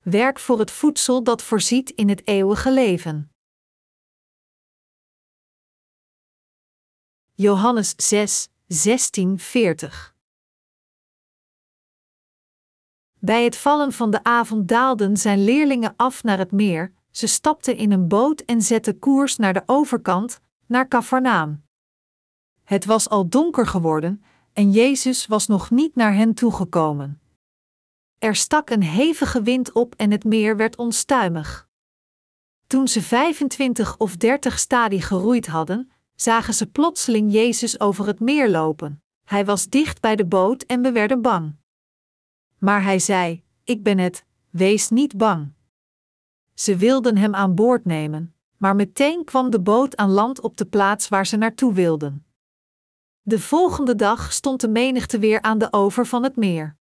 Werk voor het voedsel dat voorziet in het eeuwige leven. Johannes 6, 16:40. Bij het vallen van de avond daalden zijn leerlingen af naar het meer, ze stapten in een boot en zetten koers naar de overkant, naar Kafarnaum. Het was al donker geworden en Jezus was nog niet naar hen toegekomen. Er stak een hevige wind op en het meer werd onstuimig. Toen ze 25 of 30 stadie geroeid hadden, zagen ze plotseling Jezus over het meer lopen. Hij was dicht bij de boot en we werden bang. Maar hij zei, ik ben het, wees niet bang. Ze wilden hem aan boord nemen, maar meteen kwam de boot aan land op de plaats waar ze naartoe wilden. De volgende dag stond de menigte weer aan de oever van het meer.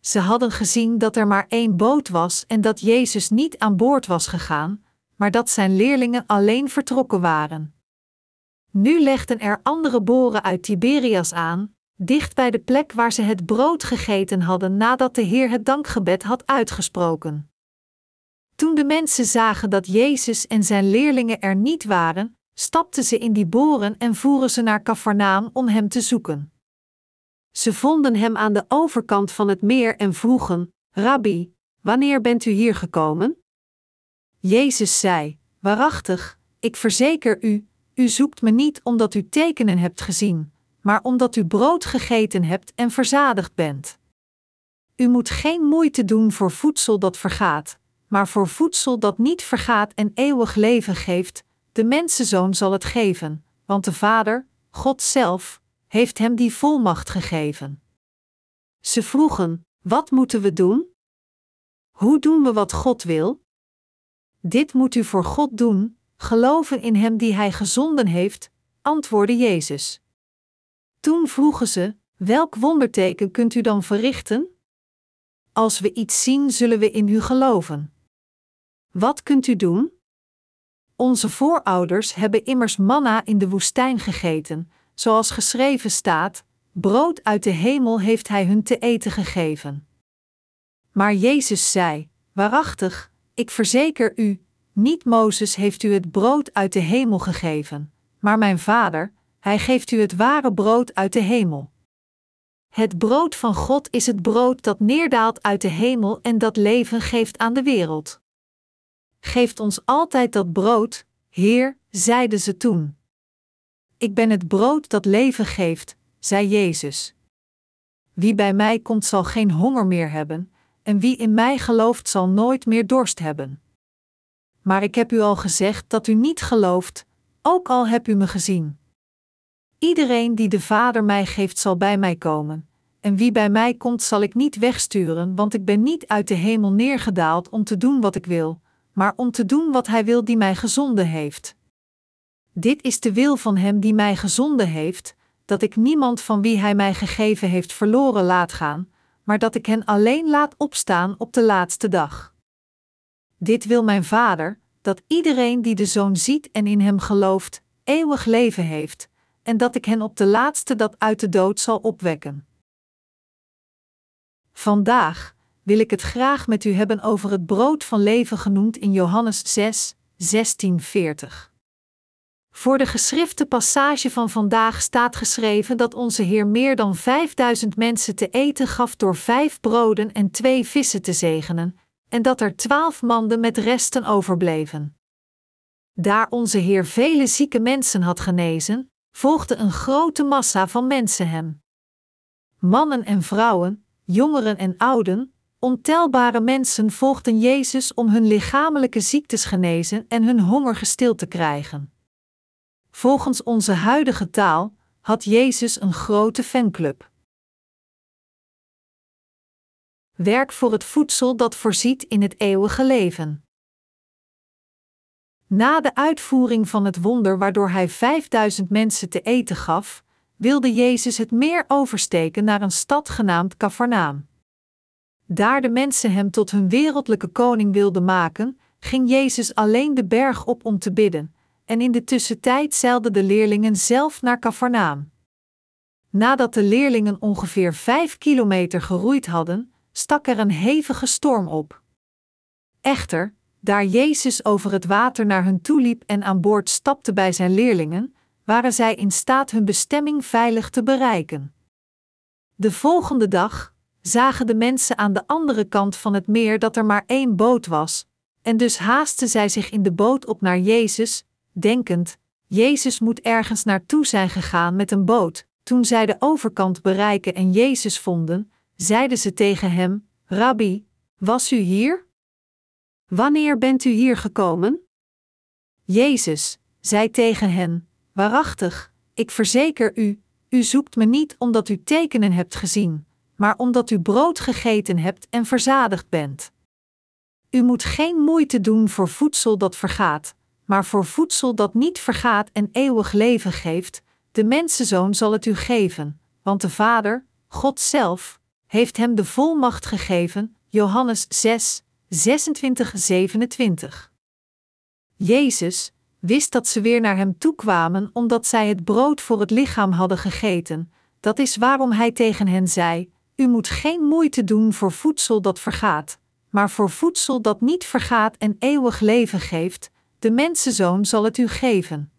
Ze hadden gezien dat er maar 1 boot was en dat Jezus niet aan boord was gegaan, maar dat zijn leerlingen alleen vertrokken waren. Nu legden er andere boren uit Tiberias aan, dicht bij de plek waar ze het brood gegeten hadden nadat de Heer het dankgebed had uitgesproken. Toen de mensen zagen dat Jezus en zijn leerlingen er niet waren, stapten ze in die boren en voeren ze naar Kafarnaum om hem te zoeken. Ze vonden hem aan de overkant van het meer en vroegen, Rabbi, wanneer bent u hier gekomen? Jezus zei, waarachtig, ik verzeker u, u zoekt me niet omdat u tekenen hebt gezien, maar omdat u brood gegeten hebt en verzadigd bent. U moet geen moeite doen voor voedsel dat vergaat, maar voor voedsel dat niet vergaat en eeuwig leven geeft, de mensenzoon zal het geven, want de Vader, God zelf, heeft hem die volmacht gegeven. Ze vroegen, wat moeten we doen? Hoe doen we wat God wil? Dit moet u voor God doen, geloven in hem die hij gezonden heeft, antwoordde Jezus. Toen vroegen ze, welk wonderteken kunt u dan verrichten? Als we iets zien, zullen we in u geloven. Wat kunt u doen? Onze voorouders hebben immers manna in de woestijn gegeten, zoals geschreven staat, brood uit de hemel heeft hij hun te eten gegeven. Maar Jezus zei, waarachtig, ik verzeker u, niet Mozes heeft u het brood uit de hemel gegeven, maar mijn Vader, hij geeft u het ware brood uit de hemel. Het brood van God is het brood dat neerdaalt uit de hemel en dat leven geeft aan de wereld. Geeft ons altijd dat brood, Heer, zeiden ze toen. Ik ben het brood dat leven geeft, zei Jezus. Wie bij mij komt zal geen honger meer hebben, en wie in mij gelooft zal nooit meer dorst hebben. Maar ik heb u al gezegd dat u niet gelooft, ook al hebt u me gezien. Iedereen die de Vader mij geeft zal bij mij komen, en wie bij mij komt zal ik niet wegsturen, want ik ben niet uit de hemel neergedaald om te doen wat ik wil, maar om te doen wat hij wil die mij gezonden heeft. Dit is de wil van hem die mij gezonden heeft, dat ik niemand van wie hij mij gegeven heeft verloren laat gaan, maar dat ik hen alleen laat opstaan op de laatste dag. Dit wil mijn Vader, dat iedereen die de Zoon ziet en in hem gelooft, eeuwig leven heeft, en dat ik hen op de laatste dag uit de dood zal opwekken. Vandaag wil ik het graag met u hebben over het brood van leven genoemd in Johannes 6, 16:40. Voor de geschrifte passage van vandaag staat geschreven dat onze Heer meer dan 5000 mensen te eten gaf door 5 broden en 2 vissen te zegenen, en dat er 12 manden met resten overbleven. Daar onze Heer vele zieke mensen had genezen, volgde een grote massa van mensen hem. Mannen en vrouwen, jongeren en ouden, ontelbare mensen volgden Jezus om hun lichamelijke ziektes genezen en hun honger gestild te krijgen. Volgens onze huidige taal had Jezus een grote fanclub. Werk voor het voedsel dat voorziet in het eeuwige leven. Na de uitvoering van het wonder waardoor hij 5000 mensen te eten gaf, wilde Jezus het meer oversteken naar een stad genaamd Kafarnaum. Daar de mensen hem tot hun wereldlijke koning wilden maken, ging Jezus alleen de berg op om te bidden, en in de tussentijd zeilden de leerlingen zelf naar Kafarnaum. Nadat de leerlingen ongeveer 5 kilometer geroeid hadden, stak er een hevige storm op. Echter, daar Jezus over het water naar hen toeliep en aan boord stapte bij zijn leerlingen, waren zij in staat hun bestemming veilig te bereiken. De volgende dag zagen de mensen aan de andere kant van het meer dat er maar 1 boot was, en dus haastten zij zich in de boot op naar Jezus, denkend, Jezus moet ergens naartoe zijn gegaan met een boot. Toen zij de overkant bereiken en Jezus vonden, zeiden ze tegen hem, Rabbi, was u hier? Wanneer bent u hier gekomen? Jezus zei tegen hen, waarachtig, ik verzeker u, u zoekt me niet omdat u tekenen hebt gezien, maar omdat u brood gegeten hebt en verzadigd bent. U moet geen moeite doen voor voedsel dat vergaat, maar voor voedsel dat niet vergaat en eeuwig leven geeft, de mensenzoon zal het u geven, want de Vader, God zelf, heeft hem de volmacht gegeven, Johannes 6, 26-27. Jezus wist dat ze weer naar hem toe kwamen omdat zij het brood voor het lichaam hadden gegeten, dat is waarom hij tegen hen zei, u moet geen moeite doen voor voedsel dat vergaat, maar voor voedsel dat niet vergaat en eeuwig leven geeft, de mensenzoon zal het u geven.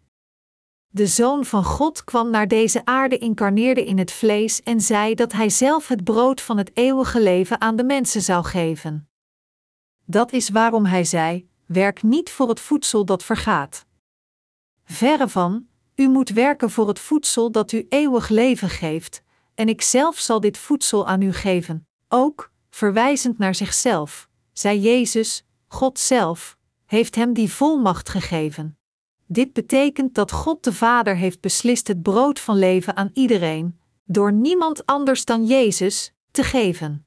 De Zoon van God kwam naar deze aarde, incarneerde in het vlees en zei dat hij zelf het brood van het eeuwige leven aan de mensen zou geven. Dat is waarom hij zei, werk niet voor het voedsel dat vergaat. Verre van, u moet werken voor het voedsel dat u eeuwig leven geeft, en ik zelf zal dit voedsel aan u geven. Ook, verwijzend naar zichzelf, zei Jezus, God zelf, heeft hem die volmacht gegeven. Dit betekent dat God de Vader heeft beslist het brood van leven aan iedereen, door niemand anders dan Jezus, te geven.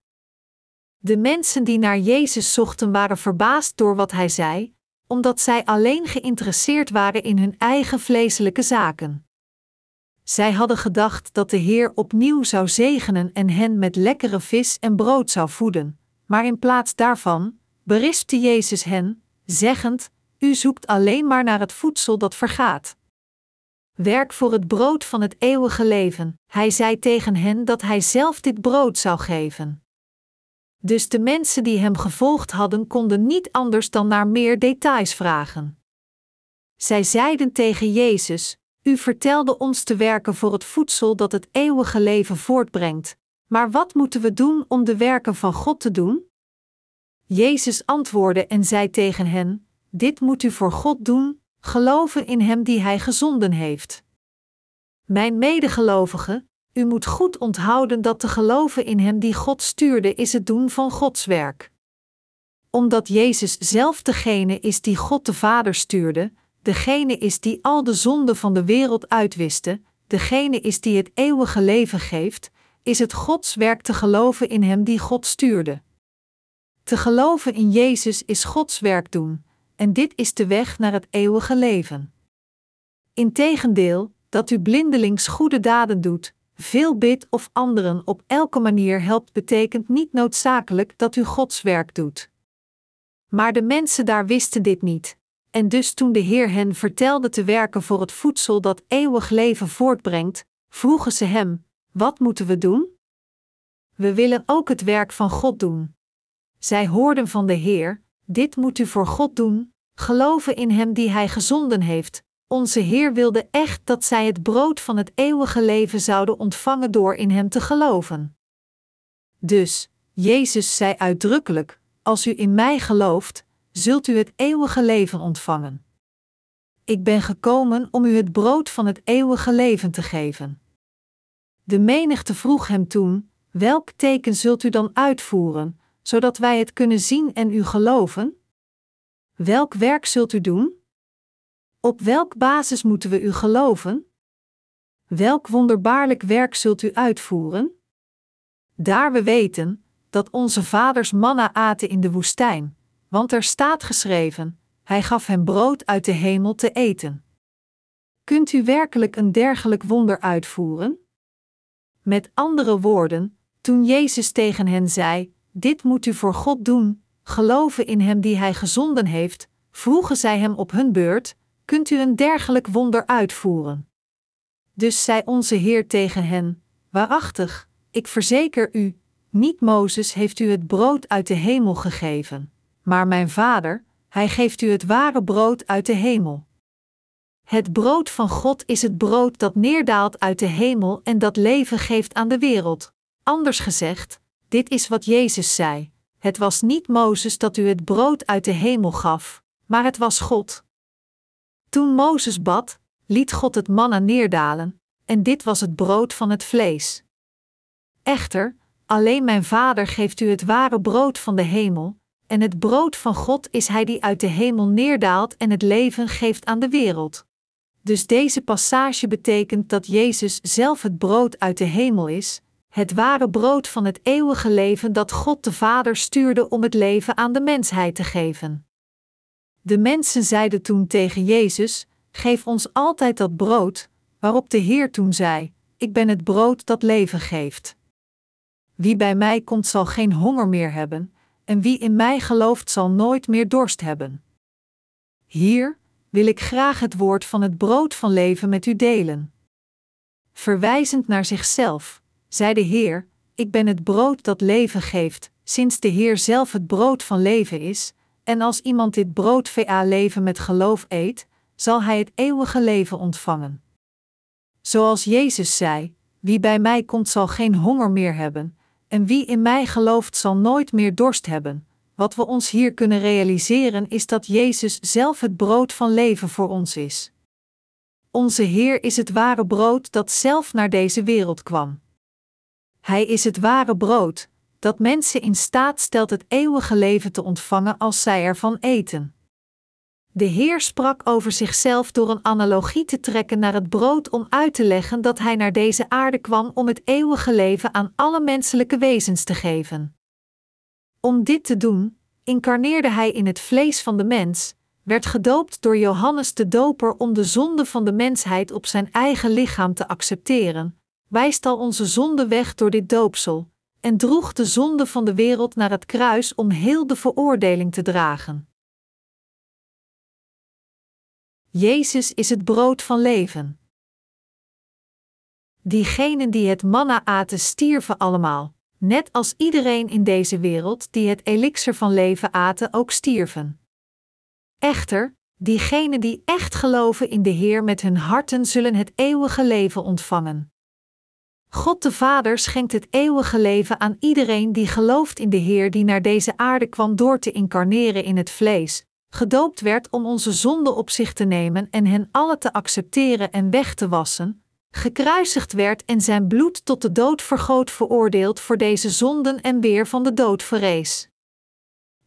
De mensen die naar Jezus zochten waren verbaasd door wat hij zei, omdat zij alleen geïnteresseerd waren in hun eigen vleeselijke zaken. Zij hadden gedacht dat de Heer opnieuw zou zegenen en hen met lekkere vis en brood zou voeden, maar in plaats daarvan berispte Jezus hen, zeggend, u zoekt alleen maar naar het voedsel dat vergaat. Werk voor het brood van het eeuwige leven. Hij zei tegen hen dat hij zelf dit brood zou geven. Dus de mensen die hem gevolgd hadden konden niet anders dan naar meer details vragen. Zij zeiden tegen Jezus, u vertelde ons te werken voor het voedsel dat het eeuwige leven voortbrengt, maar wat moeten we doen om de werken van God te doen? Jezus antwoordde en zei tegen hen, dit moet u voor God doen, geloven in hem die hij gezonden heeft. Mijn medegelovigen, u moet goed onthouden dat te geloven in hem die God stuurde is het doen van Gods werk. Omdat Jezus zelf degene is die God de Vader stuurde, degene is die al de zonden van de wereld uitwiste, degene is die het eeuwige leven geeft, is het Gods werk te geloven in hem die God stuurde. Te geloven in Jezus is Gods werk doen. En dit is de weg naar het eeuwige leven. Integendeel, dat u blindelings goede daden doet, veel bidt of anderen op elke manier helpt, betekent niet noodzakelijk dat u Gods werk doet. Maar de mensen daar wisten dit niet, en dus toen de Heer hen vertelde te werken voor het voedsel dat eeuwig leven voortbrengt, vroegen ze hem, wat moeten we doen? We willen ook het werk van God doen. Zij hoorden van de Heer, dit moet u voor God doen, geloven in hem die hij gezonden heeft. Onze Heer wilde echt dat zij het brood van het eeuwige leven zouden ontvangen door in hem te geloven. Dus, Jezus zei uitdrukkelijk, als u in mij gelooft, zult u het eeuwige leven ontvangen. Ik ben gekomen om u het brood van het eeuwige leven te geven. De menigte vroeg hem toen, welk teken zult u dan uitvoeren, zodat wij het kunnen zien en u geloven? Welk werk zult u doen? Op welk basis moeten we u geloven? Welk wonderbaarlijk werk zult u uitvoeren? Daar we weten dat onze vaders manna aten in de woestijn, want er staat geschreven, hij gaf hen brood uit de hemel te eten. Kunt u werkelijk een dergelijk wonder uitvoeren? Met andere woorden, toen Jezus tegen hen zei, dit moet u voor God doen, geloven in hem die hij gezonden heeft, vroegen zij hem op hun beurt, kunt u een dergelijk wonder uitvoeren? Dus zei onze Heer tegen hen, waarachtig, ik verzeker u, niet Mozes heeft u het brood uit de hemel gegeven, maar mijn Vader, Hij geeft u het ware brood uit de hemel. Het brood van God is het brood dat neerdaalt uit de hemel en dat leven geeft aan de wereld. Anders gezegd, dit is wat Jezus zei: het was niet Mozes dat u het brood uit de hemel gaf, maar het was God. Toen Mozes bad, liet God het manna neerdalen, en dit was het brood van het vlees. Echter, alleen mijn Vader geeft u het ware brood van de hemel, en het brood van God is Hij die uit de hemel neerdaalt en het leven geeft aan de wereld. Dus deze passage betekent dat Jezus zelf het brood uit de hemel is, het ware brood van het eeuwige leven dat God de Vader stuurde om het leven aan de mensheid te geven. De mensen zeiden toen tegen Jezus: geef ons altijd dat brood, waarop de Heer toen zei: ik ben het brood dat leven geeft. Wie bij mij komt zal geen honger meer hebben, en wie in mij gelooft zal nooit meer dorst hebben. Hier wil ik graag het woord van het brood van leven met u delen. Verwijzend naar zichzelf, zei de Heer: ik ben het brood dat leven geeft, sinds de Heer zelf het brood van leven is, en als iemand dit brood van leven met geloof eet, zal hij het eeuwige leven ontvangen. Zoals Jezus zei: wie bij mij komt zal geen honger meer hebben, en wie in mij gelooft zal nooit meer dorst hebben. Wat we ons hier kunnen realiseren is dat Jezus zelf het brood van leven voor ons is. Onze Heer is het ware brood dat zelf naar deze wereld kwam. Hij is het ware brood dat mensen in staat stelt het eeuwige leven te ontvangen als zij ervan eten. De Heer sprak over zichzelf door een analogie te trekken naar het brood om uit te leggen dat Hij naar deze aarde kwam om het eeuwige leven aan alle menselijke wezens te geven. Om dit te doen, incarneerde Hij in het vlees van de mens, werd gedoopt door Johannes de Doper om de zonde van de mensheid op zijn eigen lichaam te accepteren, wijst al onze zonde weg door dit doopsel, en droeg de zonde van de wereld naar het kruis om heel de veroordeling te dragen. Jezus is het brood van leven. Diegenen die het manna aten stierven allemaal, net als iedereen in deze wereld die het elixer van leven aten ook stierven. Echter, diegenen die echt geloven in de Heer met hun harten zullen het eeuwige leven ontvangen. God de Vader schenkt het eeuwige leven aan iedereen die gelooft in de Heer die naar deze aarde kwam door te incarneren in het vlees, gedoopt werd om onze zonden op zich te nemen en hen alle te accepteren en weg te wassen, gekruisigd werd en zijn bloed tot de dood vergoot veroordeeld voor deze zonden en weer van de dood verrees.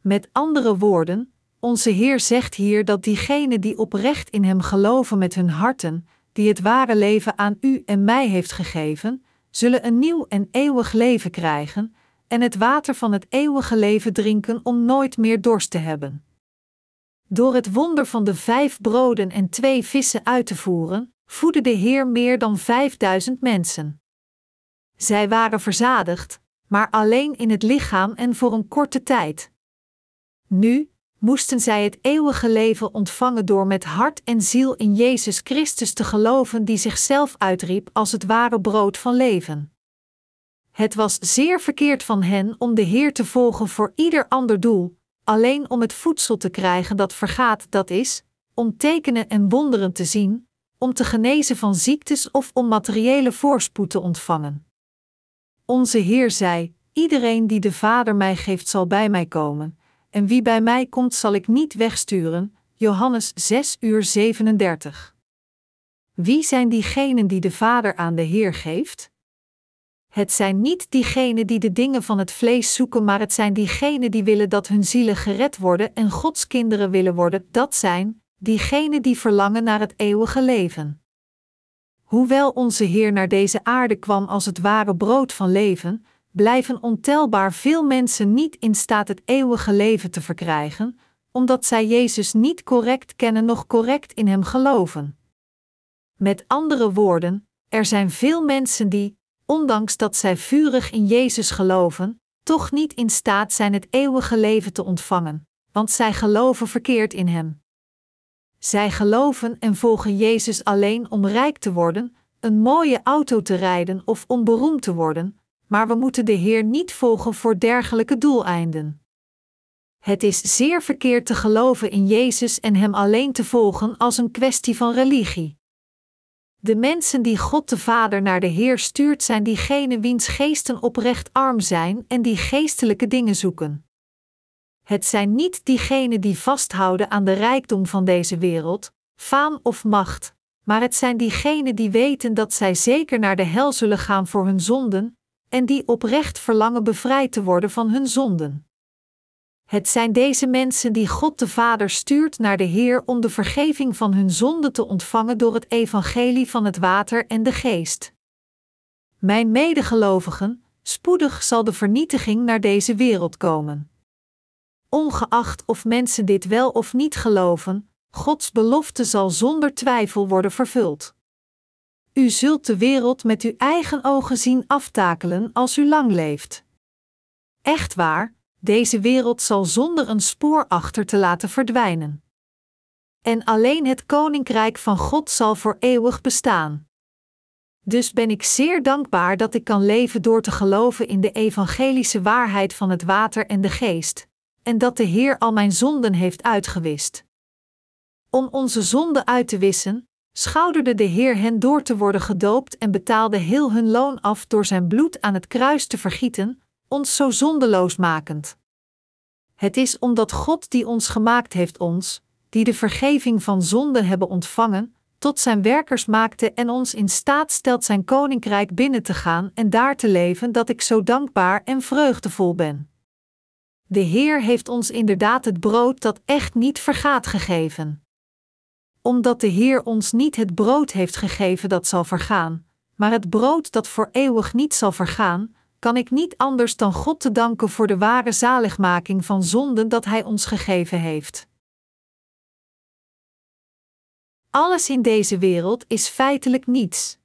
Met andere woorden, onze Heer zegt hier dat diegenen die oprecht in Hem geloven met hun harten, die het ware leven aan u en mij heeft gegeven, zullen een nieuw en eeuwig leven krijgen en het water van het eeuwige leven drinken om nooit meer dorst te hebben. Door het wonder van de 5 broden en 2 vissen uit te voeren, voedde de Heer meer dan 5000 mensen. Zij waren verzadigd, maar alleen in het lichaam en voor een korte tijd. Nu moesten zij het eeuwige leven ontvangen door met hart en ziel in Jezus Christus te geloven die zichzelf uitriep als het ware brood van leven. Het was zeer verkeerd van hen om de Heer te volgen voor ieder ander doel, alleen om het voedsel te krijgen dat vergaat, dat is, om tekenen en wonderen te zien, om te genezen van ziektes of om materiële voorspoed te ontvangen. Onze Heer zei: iedereen die de Vader mij geeft zal bij mij komen, en wie bij mij komt zal ik niet wegsturen, Johannes 6:37. Wie zijn diegenen die de Vader aan de Heer geeft? Het zijn niet diegenen die de dingen van het vlees zoeken, maar het zijn diegenen die willen dat hun zielen gered worden en Gods kinderen willen worden. Dat zijn diegenen die verlangen naar het eeuwige leven. Hoewel onze Heer naar deze aarde kwam als het ware brood van leven, blijven ontelbaar veel mensen niet in staat het eeuwige leven te verkrijgen, omdat zij Jezus niet correct kennen noch correct in Hem geloven. Met andere woorden, er zijn veel mensen die, ondanks dat zij vurig in Jezus geloven, toch niet in staat zijn het eeuwige leven te ontvangen, want zij geloven verkeerd in Hem. Zij geloven en volgen Jezus alleen om rijk te worden, een mooie auto te rijden of om beroemd te worden, maar we moeten de Heer niet volgen voor dergelijke doeleinden. Het is zeer verkeerd te geloven in Jezus en Hem alleen te volgen als een kwestie van religie. De mensen die God de Vader naar de Heer stuurt zijn diegenen wiens geesten oprecht arm zijn en die geestelijke dingen zoeken. Het zijn niet diegenen die vasthouden aan de rijkdom van deze wereld, faam of macht, maar het zijn diegenen die weten dat zij zeker naar de hel zullen gaan voor hun zonden, en die oprecht verlangen bevrijd te worden van hun zonden. Het zijn deze mensen die God de Vader stuurt naar de Heer om de vergeving van hun zonden te ontvangen door het evangelie van het water en de geest. Mijn medegelovigen, spoedig zal de vernietiging naar deze wereld komen. Ongeacht of mensen dit wel of niet geloven, Gods belofte zal zonder twijfel worden vervuld. U zult de wereld met uw eigen ogen zien aftakelen als u lang leeft. Echt waar, deze wereld zal zonder een spoor achter te laten verdwijnen. En alleen het koninkrijk van God zal voor eeuwig bestaan. Dus ben ik zeer dankbaar dat ik kan leven door te geloven in de evangelische waarheid van het water en de geest, en dat de Heer al mijn zonden heeft uitgewist. Om onze zonden uit te wissen, schouderde de Heer hen door te worden gedoopt en betaalde heel hun loon af door zijn bloed aan het kruis te vergieten, ons zo zondeloos makend. Het is omdat God die ons gemaakt heeft ons, die de vergeving van zonden hebben ontvangen, tot zijn werkers maakte en ons in staat stelt zijn koninkrijk binnen te gaan en daar te leven, dat ik zo dankbaar en vreugdevol ben. De Heer heeft ons inderdaad het brood dat echt niet vergaat gegeven. Omdat de Heer ons niet het brood heeft gegeven dat zal vergaan, maar het brood dat voor eeuwig niet zal vergaan, kan ik niet anders dan God te danken voor de ware zaligmaking van zonden dat Hij ons gegeven heeft. Alles in deze wereld is feitelijk niets.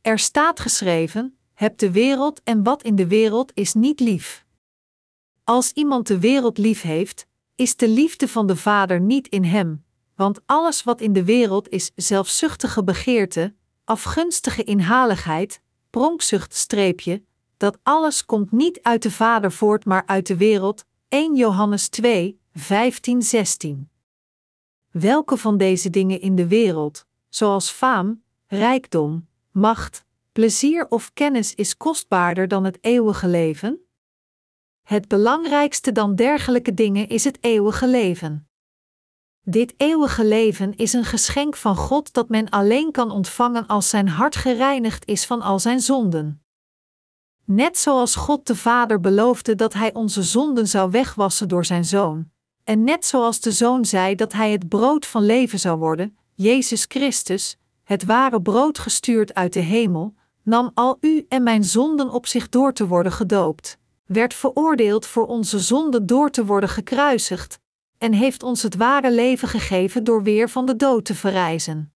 Er staat geschreven: heb de wereld en wat in de wereld is niet lief. Als iemand de wereld lief heeft, is de liefde van de Vader niet in hem, want alles wat in de wereld is zelfzuchtige begeerte, afgunstige inhaligheid, pronkzucht, dat alles komt niet uit de Vader voort, maar uit de wereld, 1 Johannes 2, 15-16. Welke van deze dingen in de wereld, zoals faam, rijkdom, macht, plezier of kennis, is kostbaarder dan het eeuwige leven? Het belangrijkste dan dergelijke dingen is het eeuwige leven. Dit eeuwige leven is een geschenk van God dat men alleen kan ontvangen als zijn hart gereinigd is van al zijn zonden. Net zoals God de Vader beloofde dat Hij onze zonden zou wegwassen door zijn Zoon, en net zoals de Zoon zei dat Hij het brood van leven zou worden, Jezus Christus, het ware brood gestuurd uit de hemel, nam al u en mijn zonden op zich door te worden gedoopt, werd veroordeeld voor onze zonden door te worden gekruisigd, en heeft ons het ware leven gegeven door weer van de dood te verrijzen.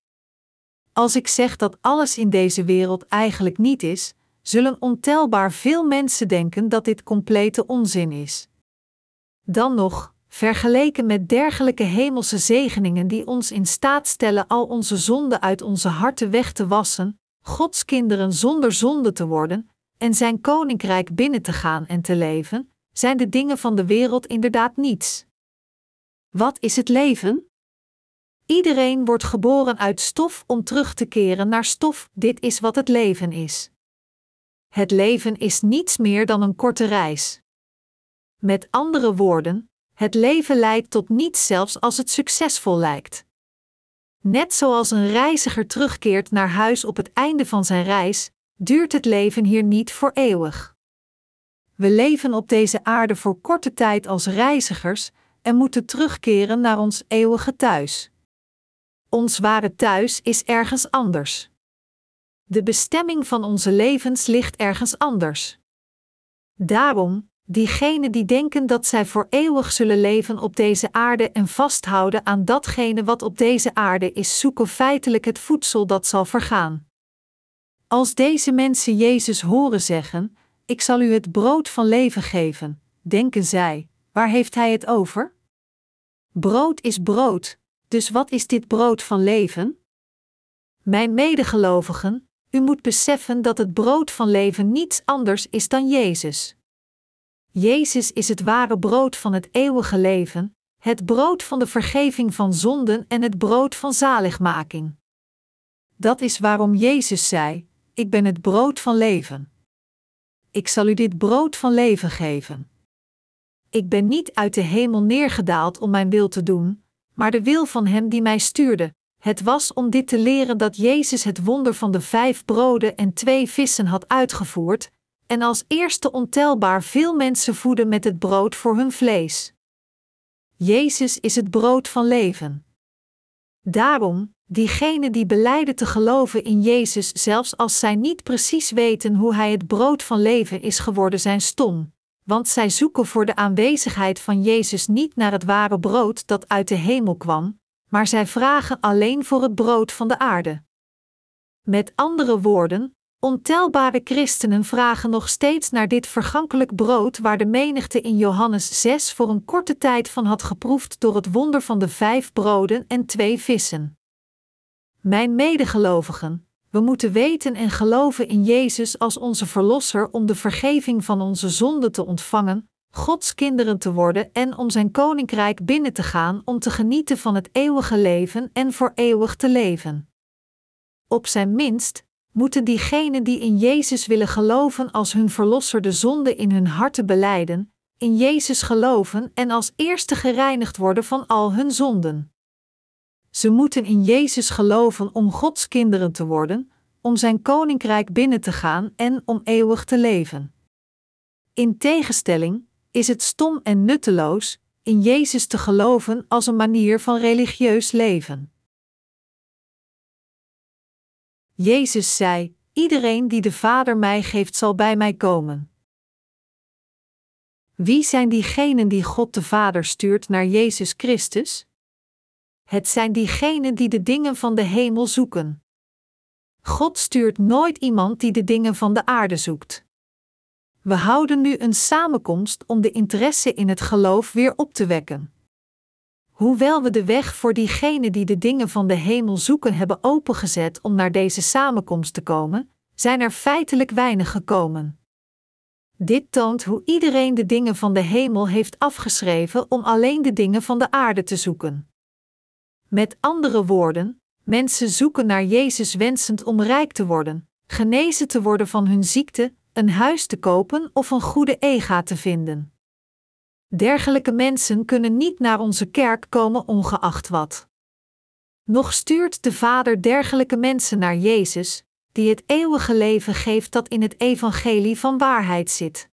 Als ik zeg dat alles in deze wereld eigenlijk niet is, zullen ontelbaar veel mensen denken dat dit complete onzin is. Dan nog, vergeleken met dergelijke hemelse zegeningen die ons in staat stellen al onze zonden uit onze harten weg te wassen, Gods kinderen zonder zonde te worden en zijn koninkrijk binnen te gaan en te leven, zijn de dingen van de wereld inderdaad niets. Wat is het leven? Iedereen wordt geboren uit stof om terug te keren naar stof, dit is wat het leven is. Het leven is niets meer dan een korte reis. Met andere woorden, het leven leidt tot niets zelfs als het succesvol lijkt. Net zoals een reiziger terugkeert naar huis op het einde van zijn reis, duurt het leven hier niet voor eeuwig. We leven op deze aarde voor korte tijd als reizigers en moeten terugkeren naar ons eeuwige thuis. Ons ware thuis is ergens anders. De bestemming van onze levens ligt ergens anders. Daarom, diegenen die denken dat zij voor eeuwig zullen leven op deze aarde en vasthouden aan datgene wat op deze aarde is, zoeken feitelijk het voedsel dat zal vergaan. Als deze mensen Jezus horen zeggen: ik zal u het brood van leven geven, denken zij: waar heeft Hij het over? Brood is brood, dus wat is dit brood van leven? Mijn medegelovigen, u moet beseffen dat het brood van leven niets anders is dan Jezus. Jezus is het ware brood van het eeuwige leven, het brood van de vergeving van zonden en het brood van zaligmaking. Dat is waarom Jezus zei: Ik ben het brood van leven. Ik zal u dit brood van leven geven. Ik ben niet uit de hemel neergedaald om mijn wil te doen, maar de wil van Hem die mij stuurde. Het was om dit te leren dat Jezus het wonder van de 5 broden en 2 vissen had uitgevoerd, en als eerste ontelbaar veel mensen voedde met het brood voor hun vlees. Jezus is het brood van leven. Daarom, diegenen die belijden te geloven in Jezus, zelfs als zij niet precies weten hoe Hij het brood van leven is geworden, zijn stom, want zij zoeken voor de aanwezigheid van Jezus niet naar het ware brood dat uit de hemel kwam, maar zij vragen alleen voor het brood van de aarde. Met andere woorden, ontelbare christenen vragen nog steeds naar dit vergankelijk brood waar de menigte in Johannes 6 voor een korte tijd van had geproefd door het wonder van de 5 broden en 2 vissen. Mijn medegelovigen, we moeten weten en geloven in Jezus als onze Verlosser om de vergeving van onze zonden te ontvangen, Gods kinderen te worden en om zijn koninkrijk binnen te gaan om te genieten van het eeuwige leven en voor eeuwig te leven. Op zijn minst moeten diegenen die in Jezus willen geloven als hun Verlosser de zonde in hun harten belijden, in Jezus geloven en als eerste gereinigd worden van al hun zonden. Ze moeten in Jezus geloven om Gods kinderen te worden, om zijn koninkrijk binnen te gaan en om eeuwig te leven. In tegenstelling is het stom en nutteloos in Jezus te geloven als een manier van religieus leven. Jezus zei: Iedereen die de Vader mij geeft zal bij mij komen. Wie zijn diegenen die God de Vader stuurt naar Jezus Christus? Het zijn diegenen die de dingen van de hemel zoeken. God stuurt nooit iemand die de dingen van de aarde zoekt. We houden nu een samenkomst om de interesse in het geloof weer op te wekken. Hoewel we de weg voor diegenen die de dingen van de hemel zoeken hebben opengezet om naar deze samenkomst te komen, zijn er feitelijk weinig gekomen. Dit toont hoe iedereen de dingen van de hemel heeft afgeschreven om alleen de dingen van de aarde te zoeken. Met andere woorden, mensen zoeken naar Jezus wensend om rijk te worden, genezen te worden van hun ziekte, een huis te kopen of een goede ega te vinden. Dergelijke mensen kunnen niet naar onze kerk komen ongeacht wat. Nog stuurt de Vader dergelijke mensen naar Jezus, die het eeuwige leven geeft dat in het evangelie van waarheid zit.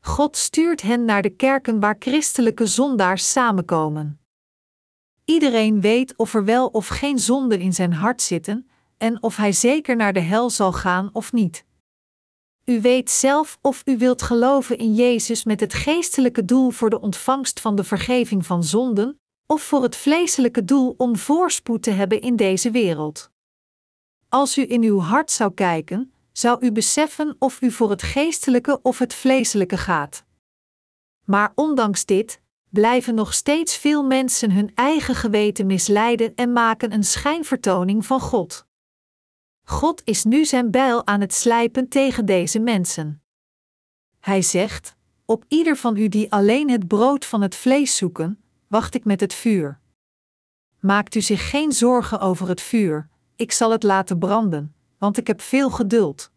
God stuurt hen naar de kerken waar christelijke zondaars samenkomen. Iedereen weet of er wel of geen zonden in zijn hart zitten en of hij zeker naar de hel zal gaan of niet. U weet zelf of u wilt geloven in Jezus met het geestelijke doel voor de ontvangst van de vergeving van zonden, of voor het vleeselijke doel om voorspoed te hebben in deze wereld. Als u in uw hart zou kijken, zou u beseffen of u voor het geestelijke of het vleeselijke gaat. Maar ondanks dit blijven nog steeds veel mensen hun eigen geweten misleiden en maken een schijnvertoning van God. God is nu zijn bijl aan het slijpen tegen deze mensen. Hij zegt: Op ieder van u die alleen het brood van het vlees zoeken, wacht ik met het vuur. Maakt u zich geen zorgen over het vuur, ik zal het laten branden, want ik heb veel geduld.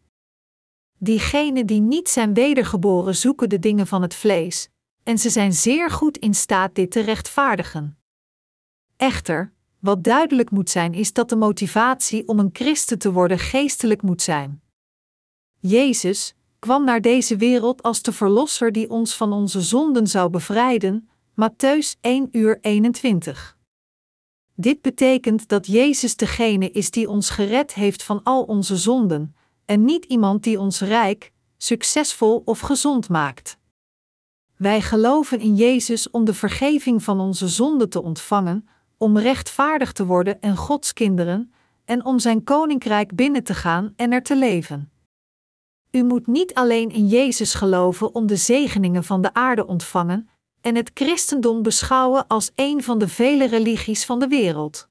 Diegenen die niet zijn wedergeboren zoeken de dingen van het vlees, en ze zijn zeer goed in staat dit te rechtvaardigen. Echter, wat duidelijk moet zijn is dat de motivatie om een christen te worden geestelijk moet zijn. Jezus kwam naar deze wereld als de Verlosser die ons van onze zonden zou bevrijden, Mattheüs 1:21. Dit betekent dat Jezus degene is die ons gered heeft van al onze zonden, en niet iemand die ons rijk, succesvol of gezond maakt. Wij geloven in Jezus om de vergeving van onze zonden te ontvangen, om rechtvaardig te worden en Gods kinderen, en om zijn koninkrijk binnen te gaan en er te leven. U moet niet alleen in Jezus geloven om de zegeningen van de aarde ontvangen en het christendom beschouwen als een van de vele religies van de wereld.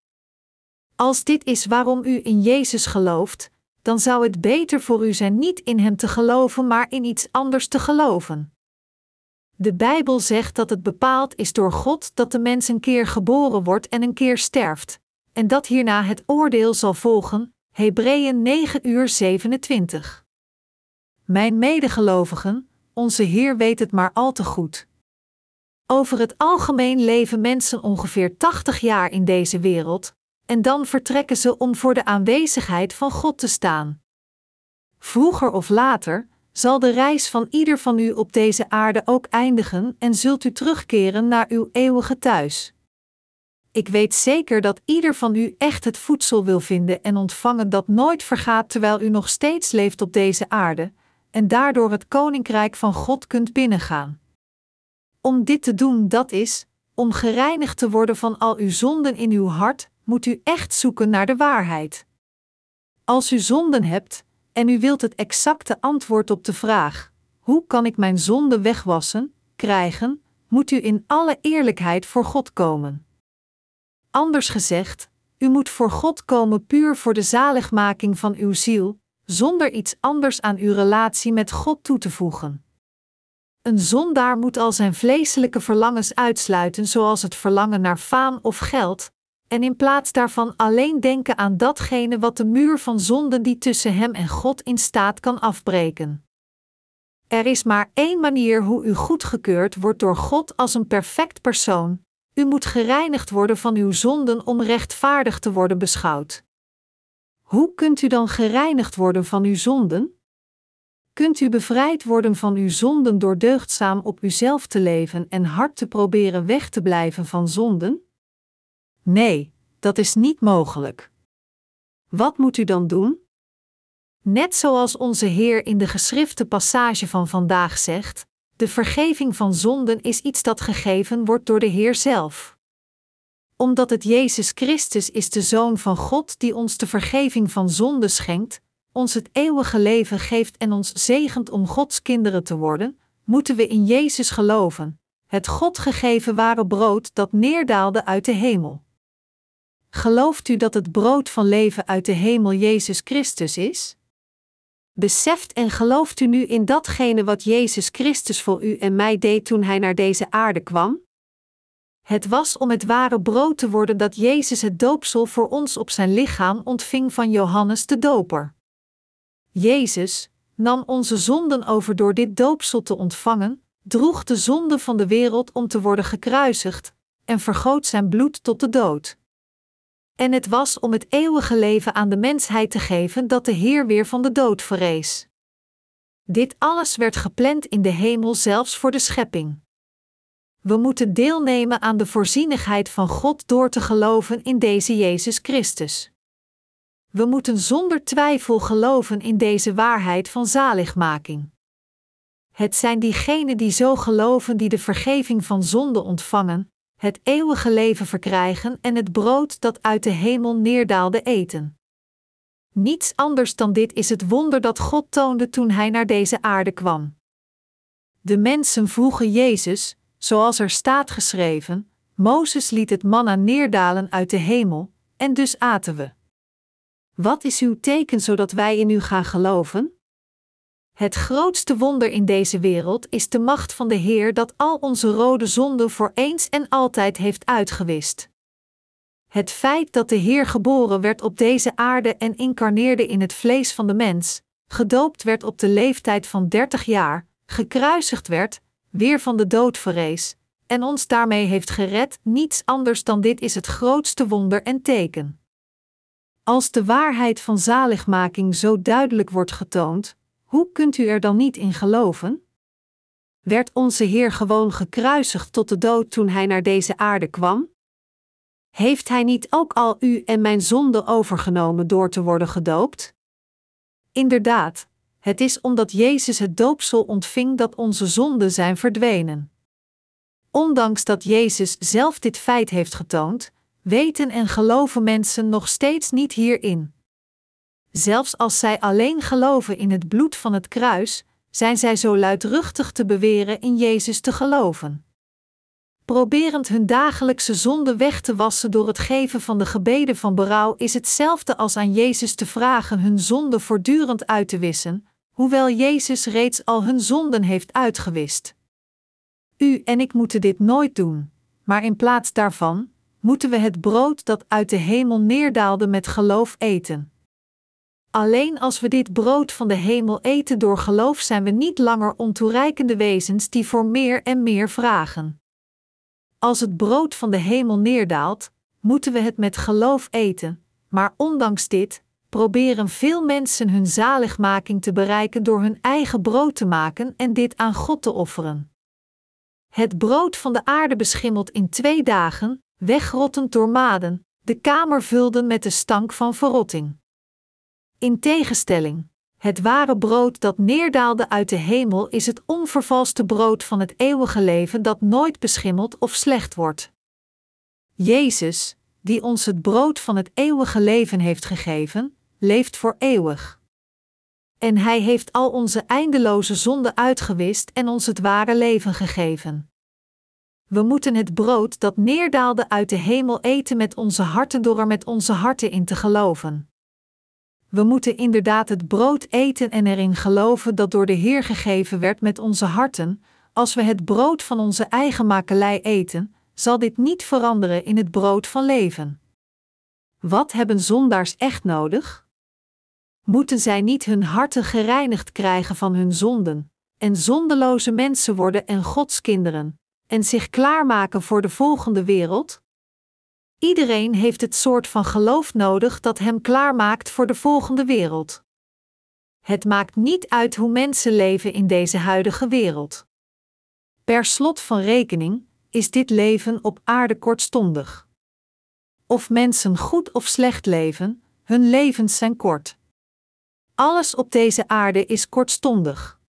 Als dit is waarom u in Jezus gelooft, dan zou het beter voor u zijn niet in hem te geloven, maar in iets anders te geloven. De Bijbel zegt dat het bepaald is door God dat de mens een keer geboren wordt en een keer sterft, en dat hierna het oordeel zal volgen, Hebreeën 9:27. Mijn medegelovigen, onze Heer weet het maar al te goed. Over het algemeen leven mensen ongeveer 80 jaar in deze wereld, en dan vertrekken ze om voor de aanwezigheid van God te staan. Vroeger of later zal de reis van ieder van u op deze aarde ook eindigen en zult u terugkeren naar uw eeuwige thuis. Ik weet zeker dat ieder van u echt het voedsel wil vinden en ontvangen dat nooit vergaat terwijl u nog steeds leeft op deze aarde, en daardoor het koninkrijk van God kunt binnengaan. Om dit te doen, dat is, om gereinigd te worden van al uw zonden in uw hart, moet u echt zoeken naar de waarheid. Als u zonden hebt, en u wilt het exacte antwoord op de vraag, hoe kan ik mijn zonde wegwassen, krijgen, moet u in alle eerlijkheid voor God komen. Anders gezegd, u moet voor God komen puur voor de zaligmaking van uw ziel, zonder iets anders aan uw relatie met God toe te voegen. Een zondaar moet al zijn vleeselijke verlangens uitsluiten, zoals het verlangen naar faam of geld, en in plaats daarvan alleen denken aan datgene wat de muur van zonden die tussen hem en God in staat kan afbreken. Er is maar één manier hoe u goedgekeurd wordt door God als een perfect persoon: u moet gereinigd worden van uw zonden om rechtvaardig te worden beschouwd. Hoe kunt u dan gereinigd worden van uw zonden? Kunt u bevrijd worden van uw zonden door deugdzaam op uzelf te leven en hard te proberen weg te blijven van zonden? Nee, dat is niet mogelijk. Wat moet u dan doen? Net zoals onze Heer in de geschrifte passage van vandaag zegt, de vergeving van zonden is iets dat gegeven wordt door de Heer zelf. Omdat het Jezus Christus is, de Zoon van God, die ons de vergeving van zonden schenkt, ons het eeuwige leven geeft en ons zegent om Gods kinderen te worden, moeten we in Jezus geloven, het God gegeven ware brood dat neerdaalde uit de hemel. Gelooft u dat het brood van leven uit de hemel Jezus Christus is? Beseft en gelooft u nu in datgene wat Jezus Christus voor u en mij deed toen Hij naar deze aarde kwam? Het was om het ware brood te worden dat Jezus het doopsel voor ons op zijn lichaam ontving van Johannes de Doper. Jezus nam onze zonden over door dit doopsel te ontvangen, droeg de zonde van de wereld om te worden gekruisigd en vergoot zijn bloed tot de dood. En het was om het eeuwige leven aan de mensheid te geven dat de Heer weer van de dood verrees. Dit alles werd gepland in de hemel, zelfs voor de schepping. We moeten deelnemen aan de voorzienigheid van God door te geloven in deze Jezus Christus. We moeten zonder twijfel geloven in deze waarheid van zaligmaking. Het zijn diegenen die zo geloven die de vergeving van zonden ontvangen, het eeuwige leven verkrijgen en het brood dat uit de hemel neerdaalde eten. Niets anders dan dit is het wonder dat God toonde toen Hij naar deze aarde kwam. De mensen vroegen Jezus, zoals er staat geschreven: Mozes liet het manna neerdalen uit de hemel, en dus aten we. Wat is uw teken zodat wij in u gaan geloven? Het grootste wonder in deze wereld is de macht van de Heer dat al onze rode zonden voor eens en altijd heeft uitgewist. Het feit dat de Heer geboren werd op deze aarde en incarneerde in het vlees van de mens, gedoopt werd op de leeftijd van 30 jaar, gekruisigd werd, weer van de dood verrees, en ons daarmee heeft gered, niets anders dan dit is het grootste wonder en teken. Als de waarheid van zaligmaking zo duidelijk wordt getoond, hoe kunt u er dan niet in geloven? Werd onze Heer gewoon gekruisigd tot de dood toen Hij naar deze aarde kwam? Heeft Hij niet ook al u en mijn zonde overgenomen door te worden gedoopt? Inderdaad, het is omdat Jezus het doopsel ontving dat onze zonden zijn verdwenen. Ondanks dat Jezus zelf dit feit heeft getoond, weten en geloven mensen nog steeds niet hierin. Zelfs als zij alleen geloven in het bloed van het kruis, zijn zij zo luidruchtig te beweren in Jezus te geloven. Proberend hun dagelijkse zonde weg te wassen door het geven van de gebeden van berouw is hetzelfde als aan Jezus te vragen hun zonde voortdurend uit te wissen, hoewel Jezus reeds al hun zonden heeft uitgewist. U en ik moeten dit nooit doen, maar in plaats daarvan moeten we het brood dat uit de hemel neerdaalde met geloof eten. Alleen als we dit brood van de hemel eten door geloof zijn we niet langer ontoereikende wezens die voor meer en meer vragen. Als het brood van de hemel neerdaalt, moeten we het met geloof eten, maar ondanks dit proberen veel mensen hun zaligmaking te bereiken door hun eigen brood te maken en dit aan God te offeren. Het brood van de aarde beschimmelt in 2 dagen, wegrottend door maden, de kamer vulden met de stank van verrotting. In tegenstelling, het ware brood dat neerdaalde uit de hemel is het onvervalste brood van het eeuwige leven dat nooit beschimmelt of slecht wordt. Jezus, die ons het brood van het eeuwige leven heeft gegeven, leeft voor eeuwig. En Hij heeft al onze eindeloze zonden uitgewist en ons het ware leven gegeven. We moeten het brood dat neerdaalde uit de hemel eten met onze harten door er met onze harten in te geloven. We moeten inderdaad het brood eten en erin geloven dat door de Heer gegeven werd met onze harten. Als we het brood van onze eigen makelij eten, zal dit niet veranderen in het brood van leven. Wat hebben zondaars echt nodig? Moeten zij niet hun harten gereinigd krijgen van hun zonden, en zondeloze mensen worden en Gods kinderen, en zich klaarmaken voor de volgende wereld? Iedereen heeft het soort van geloof nodig dat hem klaarmaakt voor de volgende wereld. Het maakt niet uit hoe mensen leven in deze huidige wereld. Per slot van rekening is dit leven op aarde kortstondig. Of mensen goed of slecht leven, hun levens zijn kort. Alles op deze aarde is kortstondig.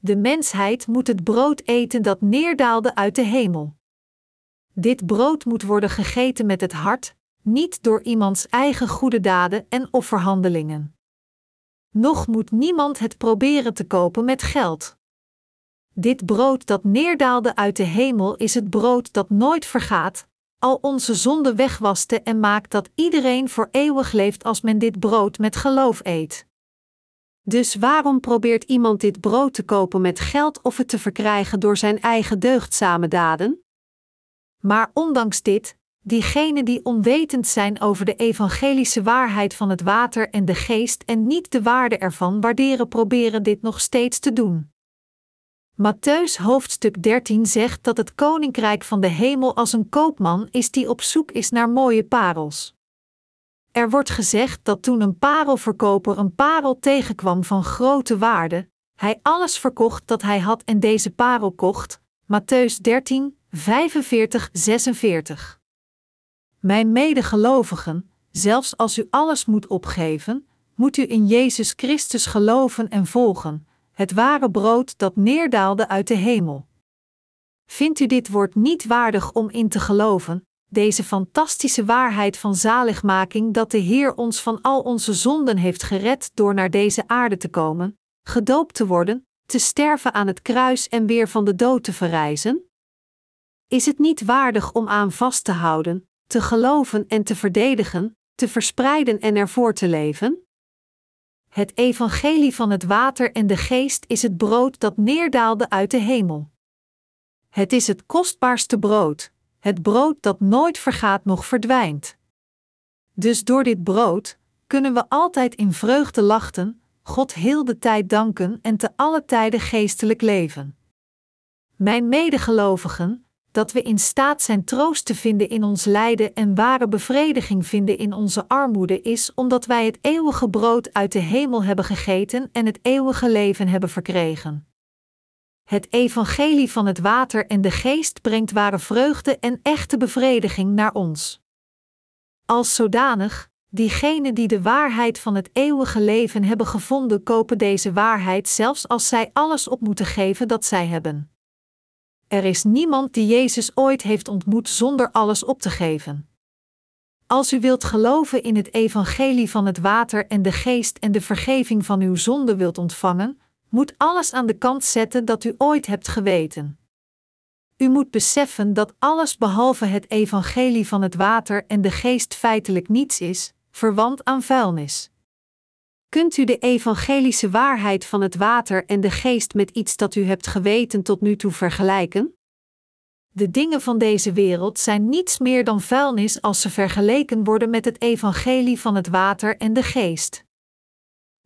De mensheid moet het brood eten dat neerdaalde uit de hemel. Dit brood moet worden gegeten met het hart, niet door iemands eigen goede daden en offerhandelingen. Nog moet niemand het proberen te kopen met geld. Dit brood dat neerdaalde uit de hemel is het brood dat nooit vergaat, al onze zonden wegwaste en maakt dat iedereen voor eeuwig leeft als men dit brood met geloof eet. Dus waarom probeert iemand dit brood te kopen met geld of het te verkrijgen door zijn eigen deugdzame daden? Maar ondanks dit, diegenen die onwetend zijn over de evangelische waarheid van het water en de geest en niet de waarde ervan waarderen, proberen dit nog steeds te doen. Mattheüs hoofdstuk 13 zegt dat het koninkrijk van de hemel als een koopman is die op zoek is naar mooie parels. Er wordt gezegd dat toen een parelverkoper een parel tegenkwam van grote waarde, hij alles verkocht dat hij had en deze parel kocht, Mattheüs 13, 45-46. Mijn medegelovigen, zelfs als u alles moet opgeven, moet u in Jezus Christus geloven en volgen, het ware brood dat neerdaalde uit de hemel. Vindt u dit woord niet waardig om in te geloven, deze fantastische waarheid van zaligmaking dat de Heer ons van al onze zonden heeft gered door naar deze aarde te komen, gedoopt te worden, te sterven aan het kruis en weer van de dood te verrijzen? Is het niet waardig om aan vast te houden, te geloven en te verdedigen, te verspreiden en ervoor te leven? Het evangelie van het water en de geest is het brood dat neerdaalde uit de hemel. Het is het kostbaarste brood, het brood dat nooit vergaat noch verdwijnt. Dus door dit brood kunnen we altijd in vreugde lachen, God heel de tijd danken en te alle tijden geestelijk leven. Mijn medegelovigen, dat we in staat zijn troost te vinden in ons lijden en ware bevrediging vinden in onze armoede is omdat wij het eeuwige brood uit de hemel hebben gegeten en het eeuwige leven hebben verkregen. Het evangelie van het water en de geest brengt ware vreugde en echte bevrediging naar ons. Als zodanig, diegenen die de waarheid van het eeuwige leven hebben gevonden kopen deze waarheid zelfs als zij alles op moeten geven dat zij hebben. Er is niemand die Jezus ooit heeft ontmoet zonder alles op te geven. Als u wilt geloven in het evangelie van het water en de geest en de vergeving van uw zonde wilt ontvangen, moet alles aan de kant zetten dat u ooit hebt geweten. U moet beseffen dat alles behalve het evangelie van het water en de geest feitelijk niets is, verwant aan vuilnis. Kunt u de evangelische waarheid van het water en de geest met iets dat u hebt geweten tot nu toe vergelijken? De dingen van deze wereld zijn niets meer dan vuilnis als ze vergeleken worden met het evangelie van het water en de geest.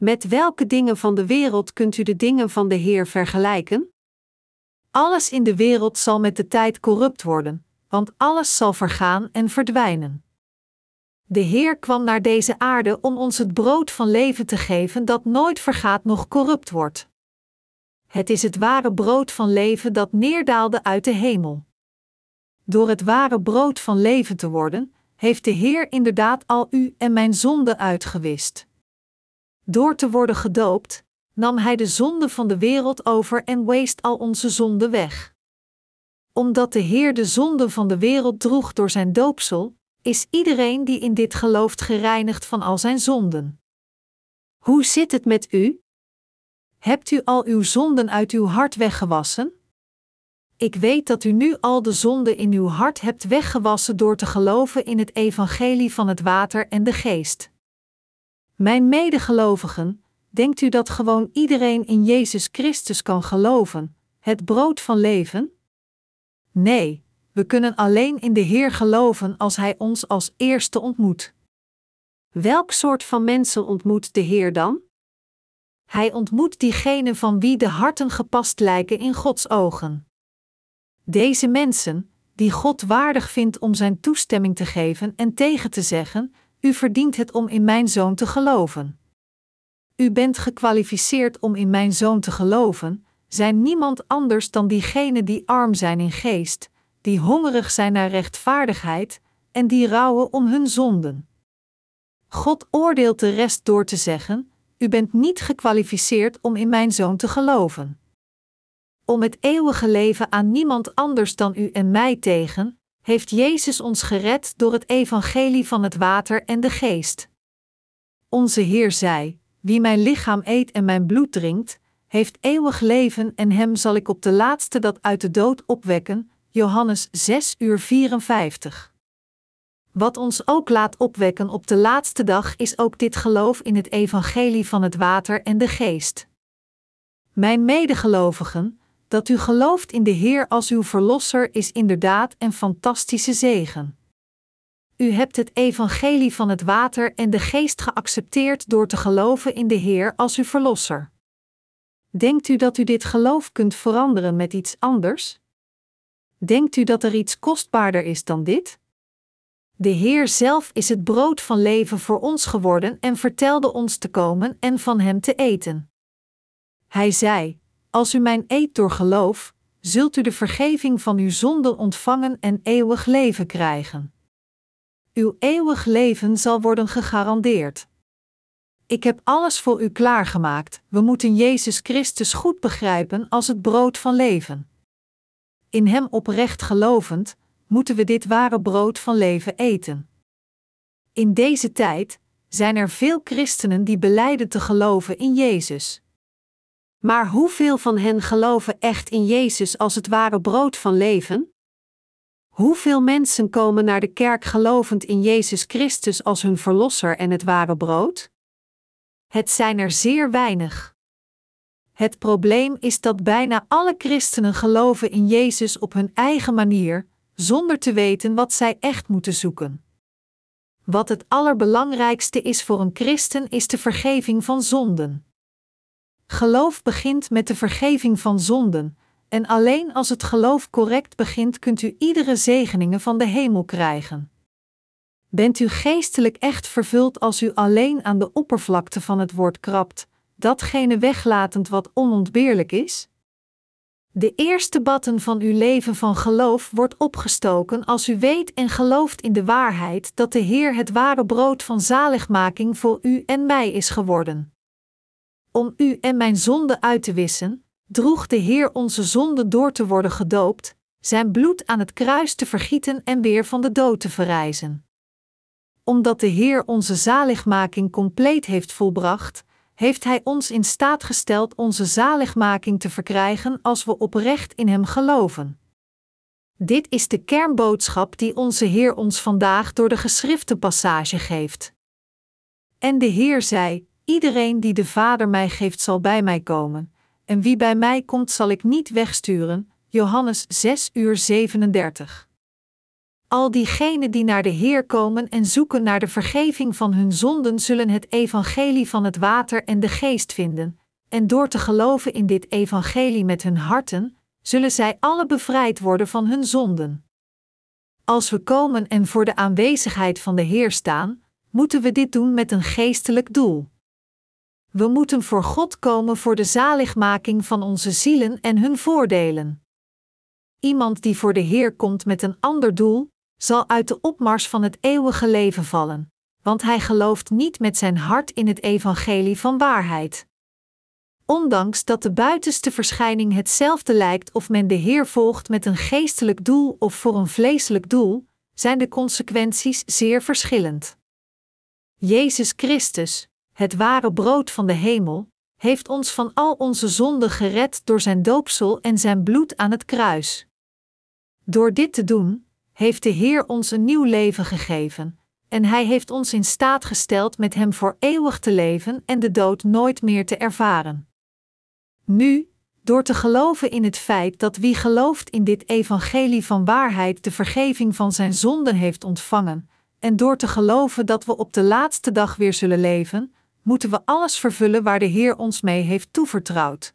Met welke dingen van de wereld kunt u de dingen van de Heer vergelijken? Alles in de wereld zal met de tijd corrupt worden, want alles zal vergaan en verdwijnen. De Heer kwam naar deze aarde om ons het brood van leven te geven dat nooit vergaat noch corrupt wordt. Het is het ware brood van leven dat neerdaalde uit de hemel. Door het ware brood van leven te worden, heeft de Heer inderdaad al u en mijn zonde uitgewist. Door te worden gedoopt, nam Hij de zonde van de wereld over en wees al onze zonde weg. Omdat de Heer de zonde van de wereld droeg door zijn doopsel, is iedereen die in dit gelooft gereinigd van al zijn zonden. Hoe zit het met u? Hebt u al uw zonden uit uw hart weggewassen? Ik weet dat u nu al de zonden in uw hart hebt weggewassen door te geloven in het evangelie van het water en de geest. Mijn medegelovigen, denkt u dat gewoon iedereen in Jezus Christus kan geloven, het brood van leven? Nee, we kunnen alleen in de Heer geloven als Hij ons als eerste ontmoet. Welk soort van mensen ontmoet de Heer dan? Hij ontmoet diegenen van wie de harten gepast lijken in Gods ogen. Deze mensen, die God waardig vindt om zijn toestemming te geven en tegen te zeggen, u verdient het om in mijn Zoon te geloven. U bent gekwalificeerd om in mijn Zoon te geloven, zijn niemand anders dan diegenen die arm zijn in geest, die hongerig zijn naar rechtvaardigheid en die rouwen om hun zonden. God oordeelt de rest door te zeggen: u bent niet gekwalificeerd om in mijn Zoon te geloven. Om het eeuwige leven aan niemand anders dan u en mij tegen, heeft Jezus ons gered door het evangelie van het water en de geest. Onze Heer zei: wie mijn lichaam eet en mijn bloed drinkt, heeft eeuwig leven en hem zal ik op de laatste dat uit de dood opwekken, Johannes 6:54. Wat ons ook laat opwekken op de laatste dag is ook dit geloof in het evangelie van het water en de geest. Mijn medegelovigen, dat u gelooft in de Heer als uw Verlosser is inderdaad een fantastische zegen. U hebt het evangelie van het water en de geest geaccepteerd door te geloven in de Heer als uw Verlosser. Denkt u dat u dit geloof kunt veranderen met iets anders? Denkt u dat er iets kostbaarder is dan dit? De Heer zelf is het brood van leven voor ons geworden en vertelde ons te komen en van Hem te eten. Hij zei: als u mij eet door geloof, zult u de vergeving van uw zonden ontvangen en eeuwig leven krijgen. Uw eeuwig leven zal worden gegarandeerd. Ik heb alles voor u klaargemaakt. We moeten Jezus Christus goed begrijpen als het brood van leven. In Hem oprecht gelovend, moeten we dit ware brood van leven eten. In deze tijd zijn er veel christenen die belijden te geloven in Jezus. Maar hoeveel van hen geloven echt in Jezus als het ware brood van leven? Hoeveel mensen komen naar de kerk gelovend in Jezus Christus als hun Verlosser en het ware brood? Het zijn er zeer weinig. Het probleem is dat bijna alle christenen geloven in Jezus op hun eigen manier, zonder te weten wat zij echt moeten zoeken. Wat het allerbelangrijkste is voor een christen is de vergeving van zonden. Geloof begint met de vergeving van zonden, en alleen als het geloof correct begint kunt u iedere zegeningen van de hemel krijgen. Bent u geestelijk echt vervuld als u alleen aan de oppervlakte van het woord krabt, datgene weglatend wat onontbeerlijk is? De eerste batten van uw leven van geloof wordt opgestoken als u weet en gelooft in de waarheid dat de Heer het ware brood van zaligmaking voor u en mij is geworden. Om u en mijn zonde uit te wissen, droeg de Heer onze zonde door te worden gedoopt, zijn bloed aan het kruis te vergieten en weer van de dood te verrijzen. Omdat de Heer onze zaligmaking compleet heeft volbracht, heeft Hij ons in staat gesteld onze zaligmaking te verkrijgen als we oprecht in Hem geloven. Dit is de kernboodschap die onze Heer ons vandaag door de geschriftenpassage geeft. En de Heer zei: Iedereen die de Vader mij geeft zal bij mij komen, en wie bij mij komt zal ik niet wegsturen. Johannes 6:37. Al diegenen die naar de Heer komen en zoeken naar de vergeving van hun zonden zullen het evangelie van het water en de geest vinden, en door te geloven in dit evangelie met hun harten, zullen zij alle bevrijd worden van hun zonden. Als we komen en voor de aanwezigheid van de Heer staan, moeten we dit doen met een geestelijk doel. We moeten voor God komen voor de zaligmaking van onze zielen en hun voordelen. Iemand die voor de Heer komt met een ander doel, zal uit de opmars van het eeuwige leven vallen, want hij gelooft niet met zijn hart in het evangelie van waarheid. Ondanks dat de buitenste verschijning hetzelfde lijkt of men de Heer volgt met een geestelijk doel of voor een vleeselijk doel, zijn de consequenties zeer verschillend. Jezus Christus, het ware brood van de hemel, heeft ons van al onze zonden gered door zijn doopsel en zijn bloed aan het kruis. Door dit te doen, heeft de Heer ons een nieuw leven gegeven, en Hij heeft ons in staat gesteld met Hem voor eeuwig te leven en de dood nooit meer te ervaren. Nu, door te geloven in het feit dat wie gelooft in dit evangelie van waarheid de vergeving van zijn zonden heeft ontvangen, en door te geloven dat we op de laatste dag weer zullen leven, moeten we alles vervullen waar de Heer ons mee heeft toevertrouwd.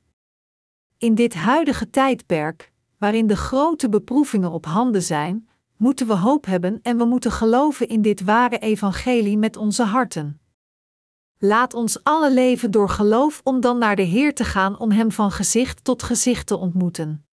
In dit huidige tijdperk, waarin de grote beproevingen op handen zijn, moeten we hoop hebben en we moeten geloven in dit ware evangelie met onze harten. Laat ons alle leven door geloof om dan naar de Heer te gaan om Hem van gezicht tot gezicht te ontmoeten.